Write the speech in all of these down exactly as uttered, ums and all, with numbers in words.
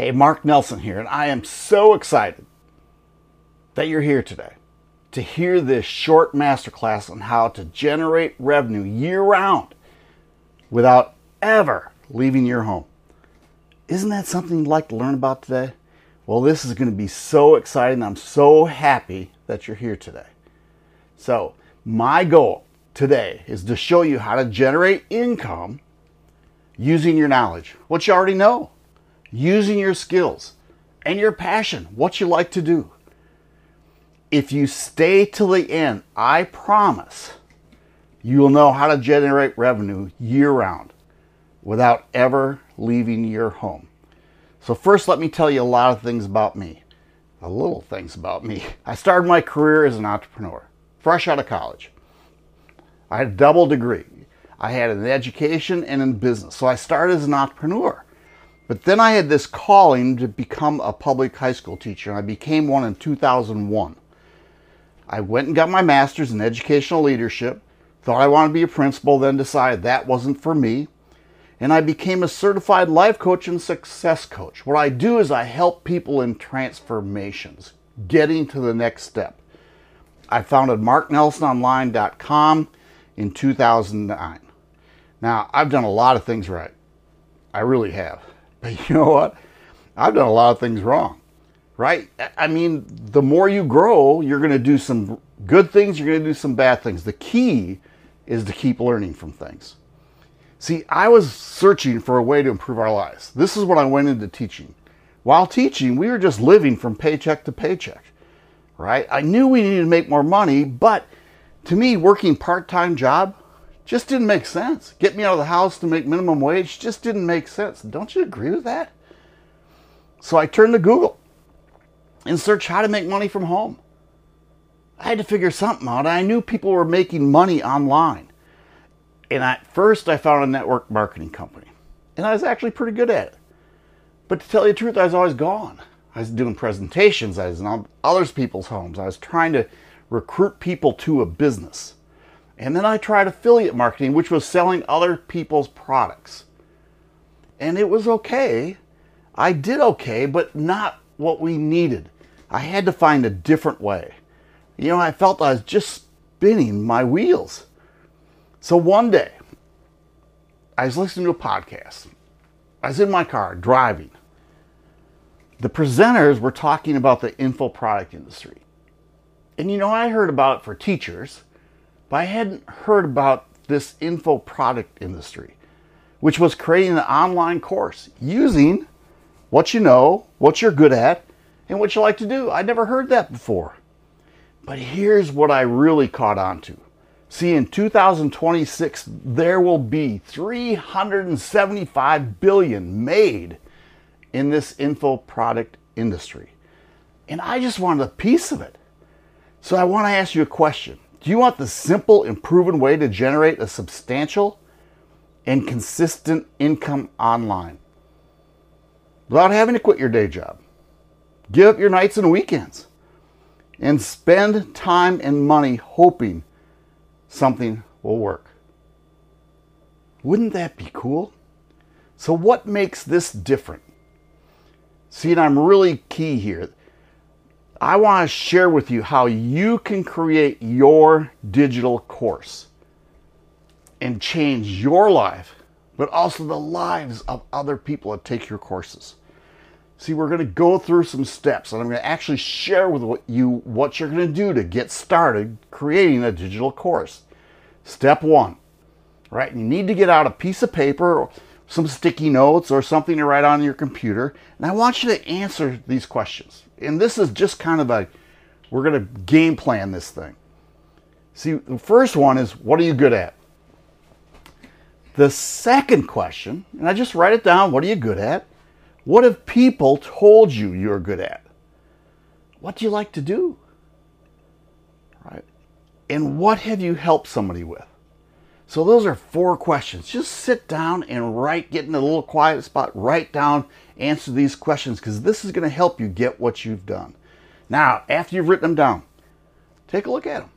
Hey, Mark Nelson here, and I am so excited that you're here today to hear this short masterclass on how to generate revenue year-round without ever leaving your home. Isn't that something you'd like to learn about today? Well, this is going to be so exciting. I'm so happy that you're here today. So my goal today is to show you how to generate income using your knowledge, what you already know, using your skills and your passion, what you like to do. If you stay till the end, I promise you will know how to generate revenue year-round without ever leaving your home. So first, let me tell you a lot of things about me, a little things about me. I started my career as an entrepreneur, fresh out of college. I had a double degree. I had it in education and in business. So I started as an entrepreneur. But then I had this calling to become a public high school teacher, and I became one in two thousand one. I went and got my master's in educational leadership, thought I wanted to be a principal, then decided that wasn't for me. And I became a certified life coach and success coach. What I do is I help people in transformations, getting to the next step. I founded Mark Nelson Online dot com in two thousand nine. Now, I've done a lot of things right. I really have. But you know what? I've done a lot of things wrong, right? I mean, the more you grow, you're going to do some good things, you're going to do some bad things. The key is to keep learning from things. See, I was searching for a way to improve our lives. This is what I went into teaching. While teaching, we were just living from paycheck to paycheck, right? I knew we needed to make more money, but to me, working part-time job just didn't make sense. Get me out of the house to make minimum wage just didn't make sense. Don't you agree with that? So I turned to Google and searched how to make money from home. I had to figure something out. I knew people were making money online. And at first I found a network marketing company. And I was actually pretty good at it. But to tell you the truth, I was always gone. I was doing presentations. I was in other people's homes. I was trying to recruit people to a business. And then I tried affiliate marketing, which was selling other people's products. And it was okay. I did okay, but not what we needed. I had to find a different way. You know, I felt I was just spinning my wheels. So one day, I was listening to a podcast. I was in my car, driving. The presenters were talking about the info product industry. And you know, I heard about it for teachers, but I hadn't heard about this info product industry, which was creating an online course using what you know, what you're good at, and what you like to do. I'd never heard that before. But here's what I really caught on to. See, in two thousand twenty-six, there will be three hundred seventy-five billion dollars made in this info product industry. And I just wanted a piece of it. So I want to ask you a question. Do you want the simple and proven way to generate a substantial and consistent income online without having to quit your day job, give up your nights and weekends, and spend time and money hoping something will work? Wouldn't that be cool? So what makes this different? See, and I'm really key here. I want to share with you how you can create your digital course and change your life, but also the lives of other people that take your courses. See, we're going to go through some steps, and I'm going to actually share with you what you're going to do to get started creating a digital course. Step one, right? You need to get out a piece of paper or some sticky notes or something to write on your computer, and I want you to answer these questions. And this is just kind of a, we're going to game plan this thing. See, the first one is, what are you good at? The second question, and I just write it down, what are you good at? What have people told you you're good at? What do you like to do? Right? And what have you helped somebody with? So those are four questions. Just sit down and write, get in a little quiet spot, write down, answer these questions, because this is going to help you get what you've done. Now, after you've written them down, take a look at them.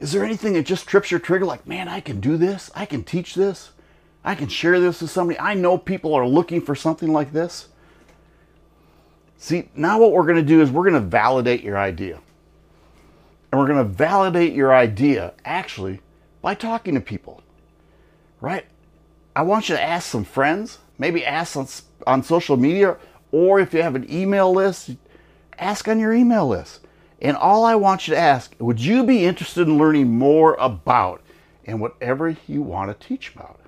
Is there anything that just trips your trigger like, man, I can do this, I can teach this? I can share this with somebody. I know people are looking for something like this. See, now what we're going to do is we're going to validate your idea. And we're going to validate your idea, actually, by talking to people, right? I want you to ask some friends, maybe ask on, on social media, or if you have an email list, ask on your email list. And all I want you to ask, would you be interested in learning more about and whatever you want to teach about?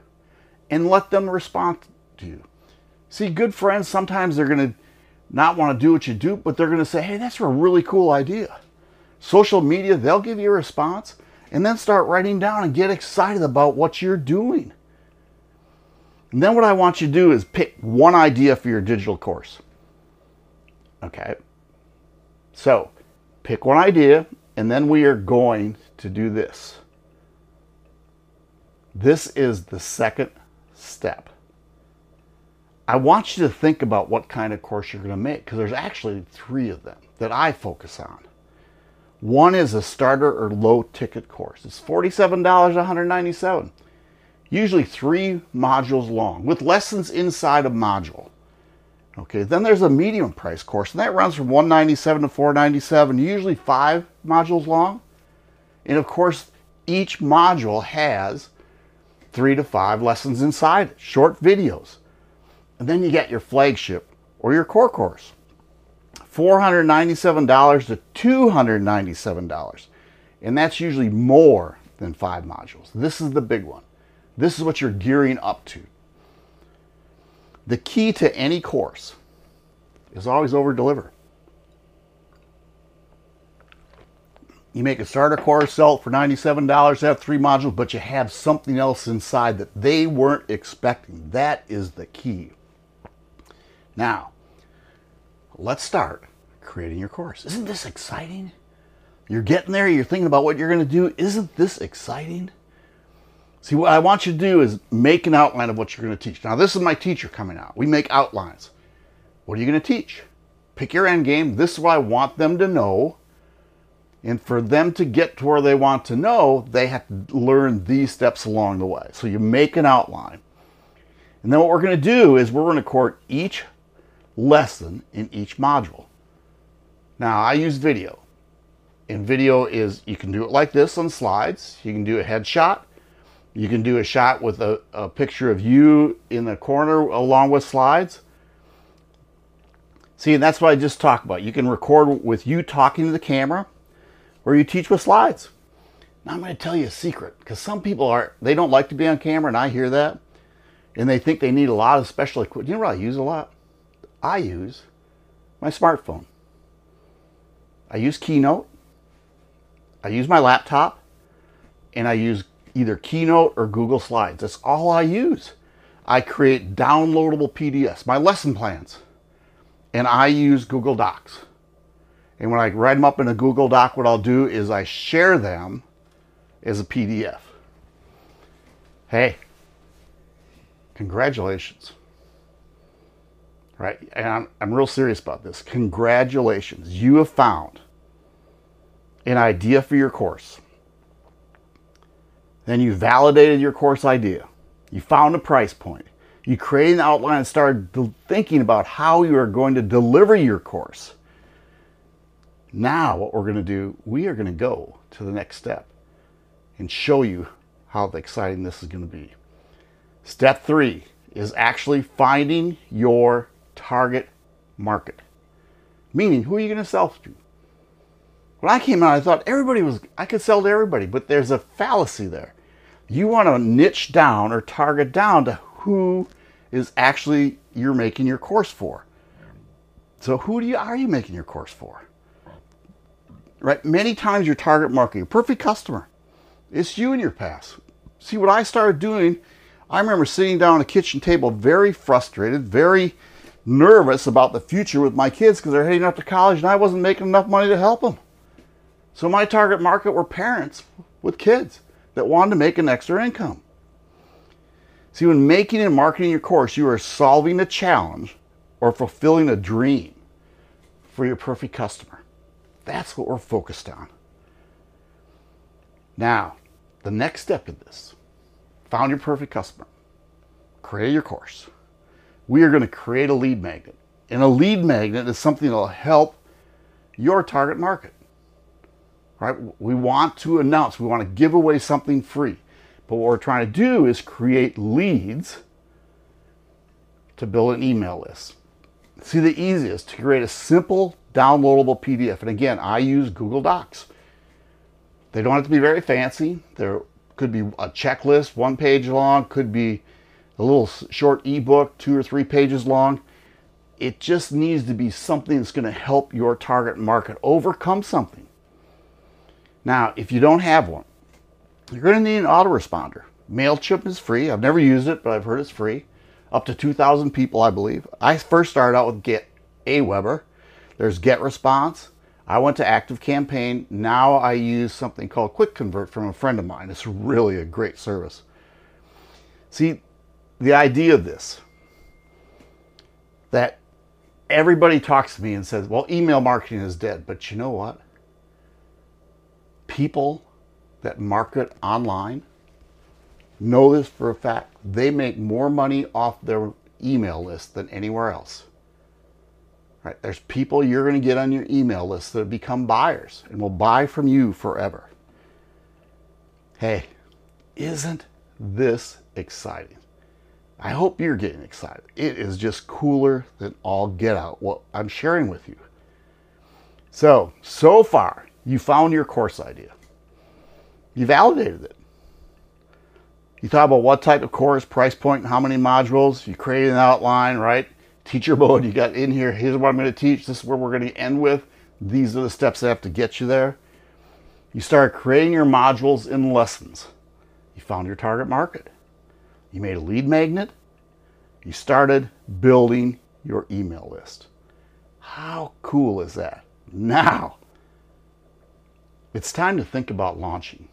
And let them respond to you. See, good friends, sometimes they're going to not want to do what you do, but they're going to say, hey, that's a really cool idea. Social media, they'll give you a response, and then start writing down and get excited about what you're doing. And then what I want you to do is pick one idea for your digital course. Okay, so pick one idea, and then we are going to do this. This is the second step. I want you to think about what kind of course you're going to make, because there's actually three of them that I focus on. One is a starter or low-ticket course. It's forty-seven dollars and one hundred ninety-seven cents. Usually three modules long, with lessons inside a module. Okay, then there's a medium price course, and that runs from one hundred ninety-seven dollars to four hundred ninety-seven dollars, usually five modules long. And of course, each module has three to five lessons inside it, short videos. And then you get your flagship or your core course. four hundred ninety-seven dollars to two hundred ninety-seven dollars. And that's usually more than five modules. This is the big one. This is what you're gearing up to. The key to any course is always over-deliver. You make a starter course, sell it for ninety-seven dollars, have three modules, but you have something else inside that they weren't expecting. That is the key. Now, let's start creating your course. Isn't this exciting? You're getting there. You're thinking about what you're going to do. Isn't this exciting? See, what I want you to do is make an outline of what you're going to teach. Now, this is my teacher coming out. We make outlines. What are you going to teach? Pick your end game. This is what I want them to know. And for them to get to where they want to know, they have to learn these steps along the way. So you make an outline. And then what we're going to do is we're going to record each lesson in each module. Now, I use video. And video is, you can do it like this on slides. You can do a headshot. You can do a shot with a, a picture of you in the corner along with slides. See, that's what I just talked about. You can record with you talking to the camera, or you teach with slides. Now, I'm going to tell you a secret, because some people are, they don't like to be on camera, and I hear that. And they think they need a lot of special equipment. You know what I use a lot? I use my smartphone. I use Keynote. I use my laptop. And I use either Keynote or Google Slides. That's all I use. I create downloadable P D Fs, my lesson plans. And I use Google Docs. And when I write them up in a Google Doc, what I'll do is I share them as a P D F. Hey, congratulations. Right? And I'm, I'm real serious about this. Congratulations. You have found an idea for your course. Then you validated your course idea. You found a price point. You created an outline and started thinking about how you are going to deliver your course. Now what we're going to do, we are going to go to the next step and show you how exciting this is going to be. Step three is actually finding your target market. Meaning, who are you going to sell to? When I came out, I thought everybody was, I could sell to everybody, but there's a fallacy there. You want to niche down or target down to who is actually you're making your course for. So who do you, are you making your course for? Right? Many times your target market, your perfect customer, it's you and your past. See, what I started doing, I remember sitting down at a kitchen table, very frustrated, very nervous about the future with my kids because they're heading up to college and I wasn't making enough money to help them. So my target market were parents with kids that wanted to make an extra income. See, when making and marketing your course, you are solving a challenge or fulfilling a dream for your perfect customer. That's what we're focused on. Now, the next step in this, found your perfect customer. create your course. We are going to create a lead magnet. And a lead magnet is something that will help your target market. Right? We want to announce, we want to give away something free. But what we're trying to do is create leads to build an email list. See, the easiest to create a simple downloadable P D F. And again, I use Google Docs. They don't have to be very fancy. There could be a checklist, one page long, could be a little short ebook, two or three pages long. It just needs to be something that's going to help your target market overcome something. Now, if you don't have one, you're going to need an autoresponder. Mailchimp is free. I've never used it, but I've heard it's free. Up to two thousand people, I believe. I first started out with GetAweber. There's GetResponse. I went to ActiveCampaign. Now I use something called QuickConvert from a friend of mine. It's really a great service. See, the idea of this, that everybody talks to me and says, well, email marketing is dead. But you know what? People that market online know this for a fact. They make more money off their email list than anywhere else. Right? There's people you're going to get on your email list that become buyers and will buy from you forever. Hey, isn't this exciting? I hope you're getting excited. It is just cooler than all get out what I'm sharing with you. So, so far, you found your course idea. You validated it. You thought about what type of course, price point, how many modules. You created an outline, right? Teacher mode, you got in here. Here's what I'm going to teach. This is where we're going to end with. These are the steps that have to get you there. You start creating your modules and lessons. You found your target market. You made a lead magnet. You started building your email list. How cool is that? Now, it's time to think about launching.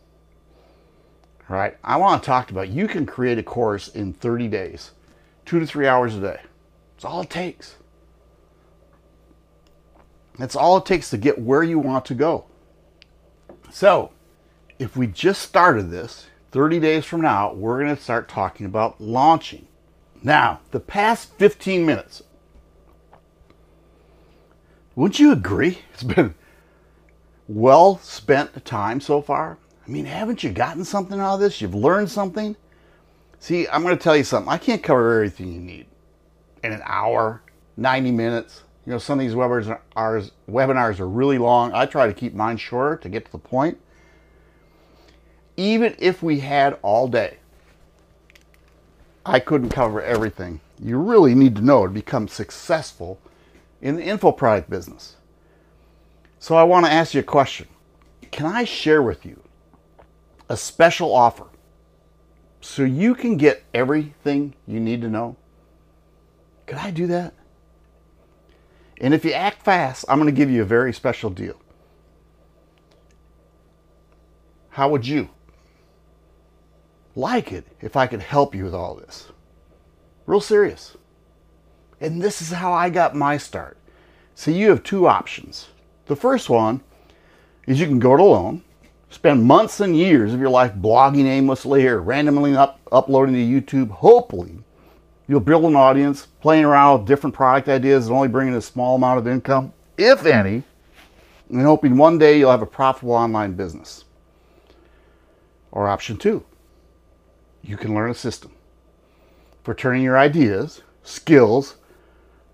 All right, I want to talk about, you can create a course in thirty days, two to three hours a day. That's all it takes. That's all it takes to get where you want to go. So, if we just started this, thirty days from now, we're going to start talking about launching. Now, the past fifteen minutes, wouldn't you agree? It's been well spent time so far. I mean, haven't you gotten something out of this? You've learned something? See, I'm going to tell you something. I can't cover everything you need in an hour, ninety minutes. You know, some of these webinars, webinars are really long. I try to keep mine shorter to get to the point. Even if we had all day, I couldn't cover everything you really need to know to become successful in the info product business. So I want to ask you a question. Can I share with you a special offer so you can get everything you need to know? Can I do that? And if you act fast, I'm going to give you a very special deal. How would you like it if I could help you with all this? Real serious. And this is how I got my start. So you have two options. The first one is you can go it alone, spend months and years of your life blogging aimlessly or randomly up, uploading to YouTube. Hopefully, you'll build an audience, playing around with different product ideas and only bringing a small amount of income, if any, and hoping one day you'll have a profitable online business. Or option two, you can learn a system for turning your ideas, skills,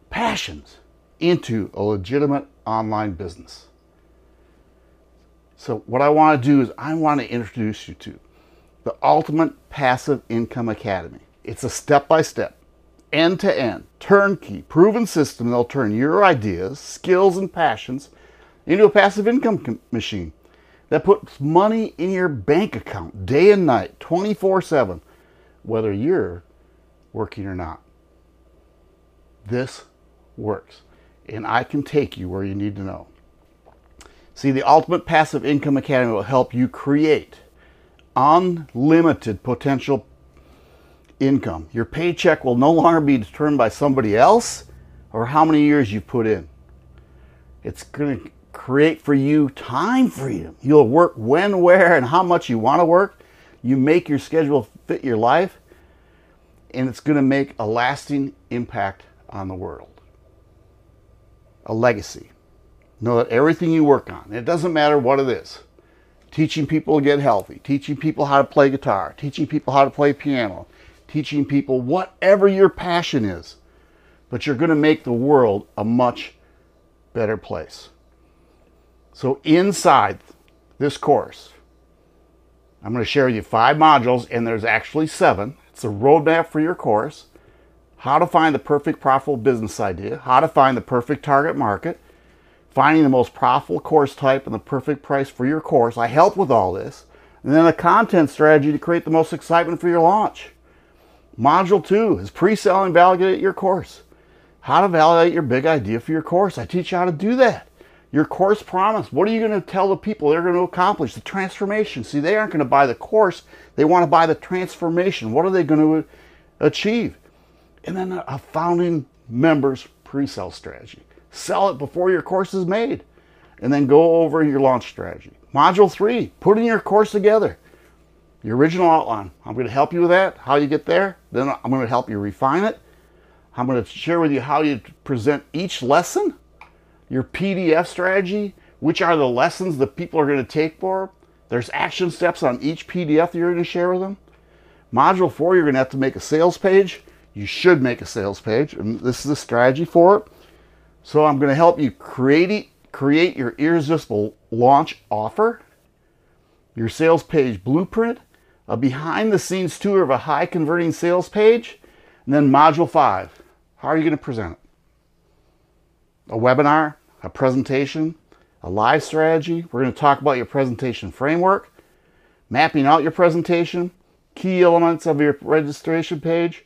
passions into a legitimate online business. So what I want to do is I want to introduce you to the Ultimate Passive Income Academy. It's a step-by-step, end-to-end, turnkey, proven system that'll turn your ideas, skills, and passions into a passive income machine that puts money in your bank account day and night, twenty-four seven, whether you're working or not. This works. And I can take you where you need to know. See, the Ultimate Passive Income Academy will help you create unlimited potential income. Your paycheck will no longer be determined by somebody else or how many years you put in. It's going to create for you time freedom. You'll work when, where, and how much you want to work. You make your schedule fit your life. and it's going to make a lasting impact on the world. A legacy. Know that everything you work on, it doesn't matter what it is, teaching people to get healthy, teaching people how to play guitar, teaching people how to play piano, teaching people whatever your passion is, but you're going to make the world a much better place. So inside this course, I'm going to share with you five modules, and there's actually seven. It's a roadmap for your course. How to find the perfect profitable business idea, how to find the perfect target market, finding the most profitable course type and the perfect price for your course. I help with all this. And then a content strategy to create the most excitement for your launch. Module two is pre-sell and validate your course. How to validate your big idea for your course. I teach you how to do that. Your course promise. What are you going to tell the people they're going to accomplish? The transformation. See, they aren't going to buy the course. They want to buy the transformation. What are they going to achieve? And then a founding member's pre-sale strategy. Sell it before your course is made. And then go over your launch strategy. Module three, putting your course together. Your original outline. I'm going to help you with that, how you get there. Then I'm going to help you refine it. I'm going to share with you how you present each lesson, your P D F strategy, which are the lessons that people are going to take for. There's action steps on each P D F that you're going to share with them. Module four, you're going to have to make a sales page. You should make a sales page, and this is a strategy for it. So I'm going to help you create, create your irresistible launch offer, your sales page blueprint, a behind-the-scenes tour of a high-converting sales page, and then Module five. How are you going to present it? A webinar, a presentation, a live strategy. We're going to talk about your presentation framework, mapping out your presentation, key elements of your registration page,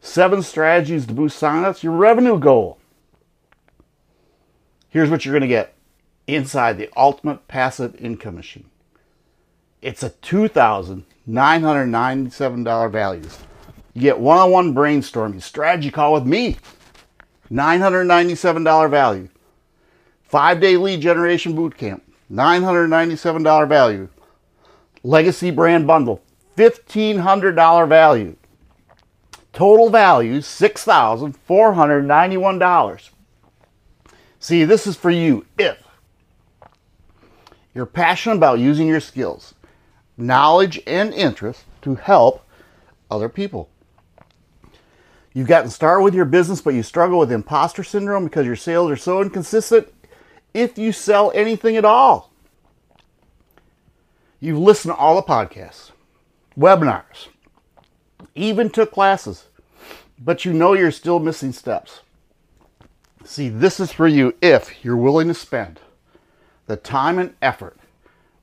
seven strategies to boost signups, your revenue goal. Here's what you're going to get inside the Ultimate Passive Income Machine. It's a two thousand nine hundred ninety-seven dollars value. You get one-on-one brainstorming, strategy call with me, nine hundred ninety-seven dollars value. Five-day lead generation bootcamp, nine hundred ninety-seven dollars value. Legacy brand bundle, fifteen hundred dollars value. Total value, six thousand four hundred ninety-one dollars. See, this is for you if you're passionate about using your skills, knowledge, and interest to help other people. You've gotten started with your business, but you struggle with imposter syndrome because your sales are so inconsistent, if you sell anything at all. You've listened to all the podcasts, webinars, even took classes, but you know you're still missing steps. See, this is for you if you're willing to spend the time and effort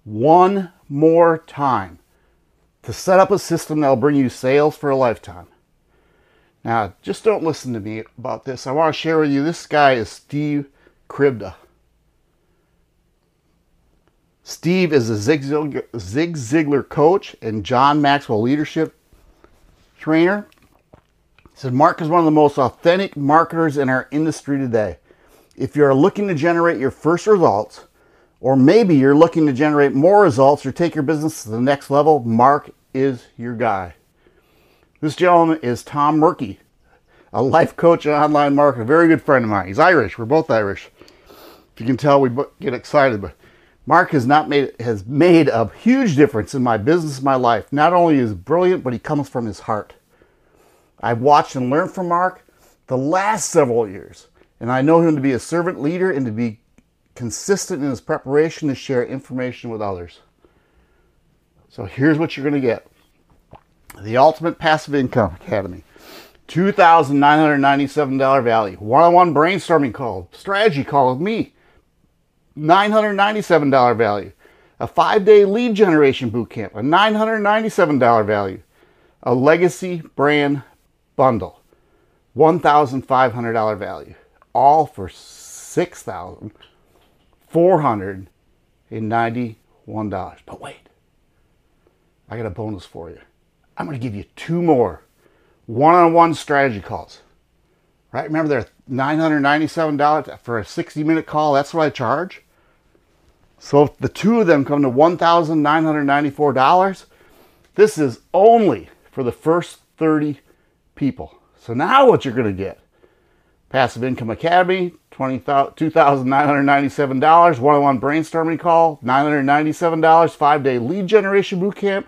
one more time to set up a system that'll bring you sales for a lifetime. Now, just don't listen to me about this. I want to share with you, this guy is Steve Kribda. Steve is a Zig Ziglar, Zig Ziglar coach and John Maxwell leadership trainer. He said, Mark is one of the most authentic marketers in our industry today. If you're looking to generate your first results, or maybe you're looking to generate more results or take your business to the next level, Mark is your guy. This gentleman is Tom Murkey, a life coach and online marketer, a very good friend of mine. He's Irish. We're both Irish. If you can tell, we get excited, but Mark has not made has made a huge difference in my business, my life. Not only is he brilliant, but he comes from his heart. I've watched and learned from Mark the last several years, and I know him to be a servant leader and to be consistent in his preparation to share information with others. So here's what you're going to get. The Ultimate Passive Income Academy. two thousand nine hundred ninety-seven dollars value. One-on-one brainstorming call. Strategy call with me. nine hundred ninety-seven dollars value. A five-day lead generation bootcamp. A nine hundred ninety-seven dollars value. A legacy brand bundle. one thousand five hundred dollars value. All for six thousand four hundred ninety-one dollars. But wait. I got a bonus for you. I'm going to give you two more one-on-one strategy calls, right? Remember, they're nine hundred ninety-seven dollars for a sixty minute call. That's what I charge. So if the two of them come to one thousand nine hundred ninety-four dollars. This is only for the first thirty people. So now what you're going to get? Passive Income Academy, two thousand nine hundred ninety-seven dollars. One-on-one brainstorming call, nine hundred ninety-seven dollars. Five-day lead generation bootcamp,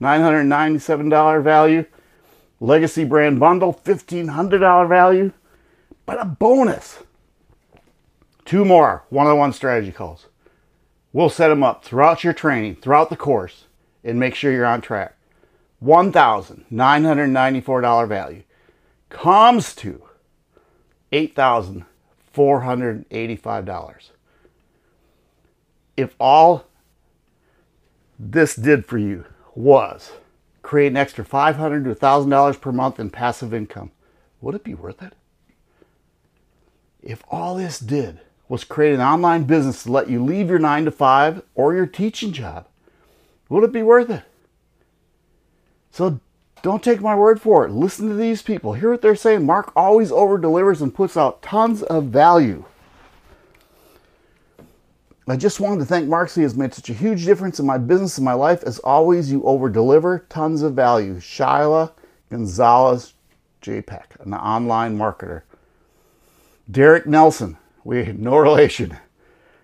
nine hundred ninety-seven dollars value. Legacy brand bundle, fifteen hundred dollars value. But a bonus. Two more one-on-one strategy calls. We'll set them up throughout your training, throughout the course, and make sure you're on track. one thousand nine hundred ninety-four dollars value comes to eight thousand four hundred eighty-five dollars. If all this did for you was create an extra five hundred dollars to one thousand dollars per month in passive income, would it be worth it? If all this did was create an online business to let you leave your nine to five or your teaching job, would it be worth it? So don't take my word for it. Listen to these people. Hear what they're saying. Mark always over-delivers and puts out tons of value. I just wanted to thank Mark. He has made such a huge difference in my business and my life. As always, you over-deliver tons of value. Shyla Gonzalez-Jaypec, an online marketer. Derek Nelson, we have no relation.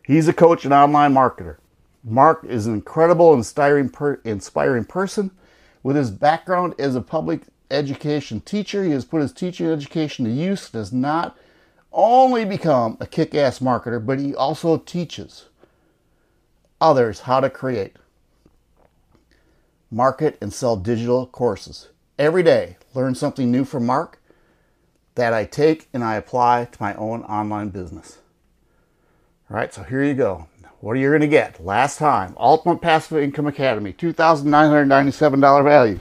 He's a coach and online marketer. Mark is an incredible, inspiring, per, inspiring person. With his background as a public education teacher, he has put his teaching education to use and has not only become a kick-ass marketer, but he also teaches others how to create, market, and sell digital courses. Every day, learn something new from Mark that I take and I apply to my own online business. All right, so here you go. What are you going to get? Last time, Ultimate Passive Income Academy, two thousand nine hundred ninety-seven dollars value.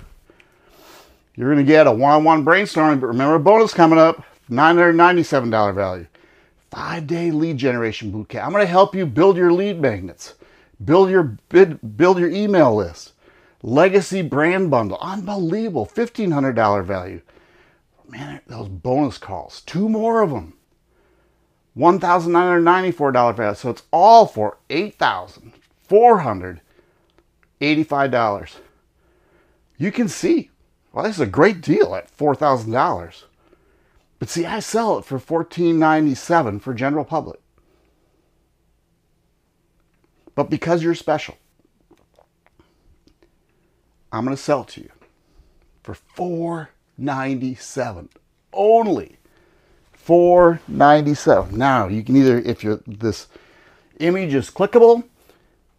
You're going to get a one-on-one brainstorming, but remember a bonus coming up, nine hundred ninety-seven dollars value. Five-day lead generation bootcamp. I'm going to help you build your lead magnets, build your bid, build your email list, legacy brand bundle, unbelievable, fifteen hundred dollars value. Man, those bonus calls, two more of them, one thousand nine hundred ninety-four dollars value. So it's all for eight thousand four hundred eighty-five dollars. You can see, well, this is a great deal at four thousand dollars. But see, I sell it for fourteen ninety-seven for general public. But because you're special, I'm going to sell to you for four ninety-seven, only four ninety-seven. Now you can either, if you're, this image is clickable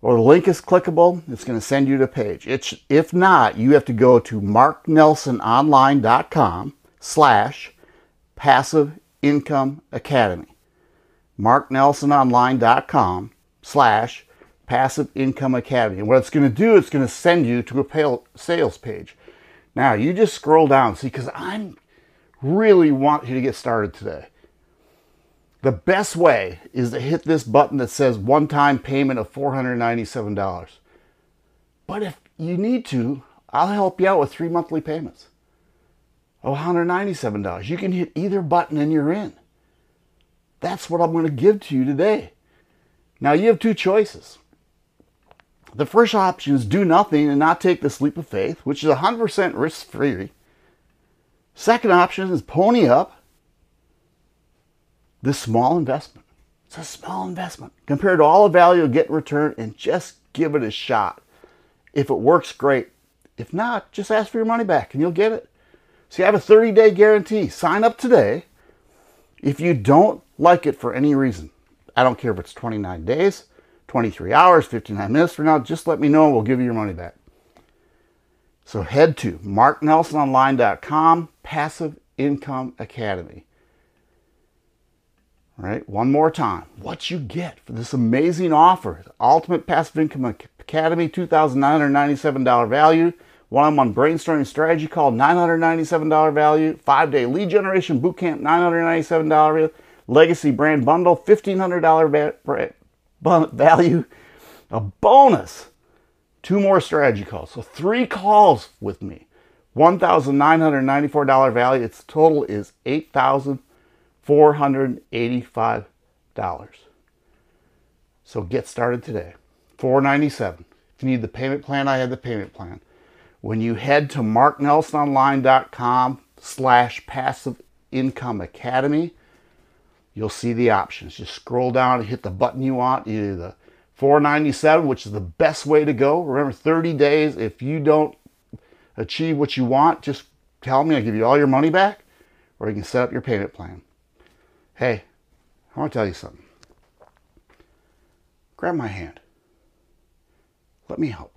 or the link is clickable, it's going to send you to a page. It's, if not, you have to go to Mark Nelson Online dot com slash Passive Income Academy. Mark Nelson Online dot com slash Passive Income Academy. And what it's going to do, it's going to send you to a sales page. Now, you just scroll down, see, because I really want you to get started today. The best way is to hit this button that says one-time payment of four hundred ninety-seven dollars. But if you need to, I'll help you out with three monthly payments of one hundred ninety-seven dollars. You can hit either button and you're in. That's what I'm going to give to you today. Now, you have two choices. The first option is do nothing and not take this leap of faith, which is one hundred percent risk-free. Second option is pony up this small investment. It's a small investment. Compared to all the value you'll get in return, and just give it a shot. If it works, great. If not, just ask for your money back and you'll get it. See, I have a thirty-day guarantee. Sign up today. If you don't like it for any reason, I don't care if it's twenty-nine days, twenty-three hours, fifty-nine minutes from now, just let me know and we'll give you your money back. So head to Mark Nelson Online dot com, Passive Income Academy. All right, one more time. What you get for this amazing offer, Ultimate Passive Income Academy, two thousand nine hundred ninety-seven dollars value, one-on-one brainstorming strategy call, nine hundred ninety-seven dollars value, five-day lead generation bootcamp, nine hundred ninety-seven dollars value, legacy brand bundle, fifteen hundred dollars value, value, a bonus, two more strategy calls. So three calls with me, one thousand nine hundred ninety-four dollars value. Its total is eight thousand four hundred eighty-five dollars. So get started today, four ninety-seven. If you need the payment plan, I had the payment plan. When you head to Mark Nelson Online dot com slash Passive Income Academy, you'll see the options. Just scroll down and hit the button you want, either the four ninety-seven, which is the best way to go. Remember, thirty days, if you don't achieve what you want, just tell me, I'll give you all your money back, or you can set up your payment plan. Hey, I want to tell you something. Grab my hand. Let me help.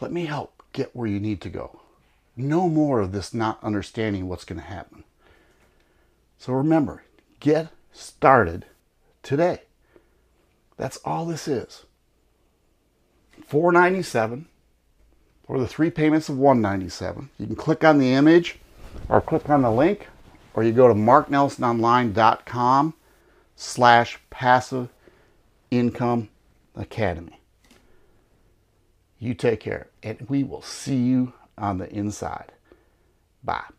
Let me help get where you need to go. No more of this not understanding what's going to happen. So remember, get started today. That's all this is. four ninety-seven or the three payments of one ninety-seven. You can click on the image or click on the link, or you go to Mark Nelson Online dot com slash Passive Income Academy. You take care, and we will see you on the inside. Bye.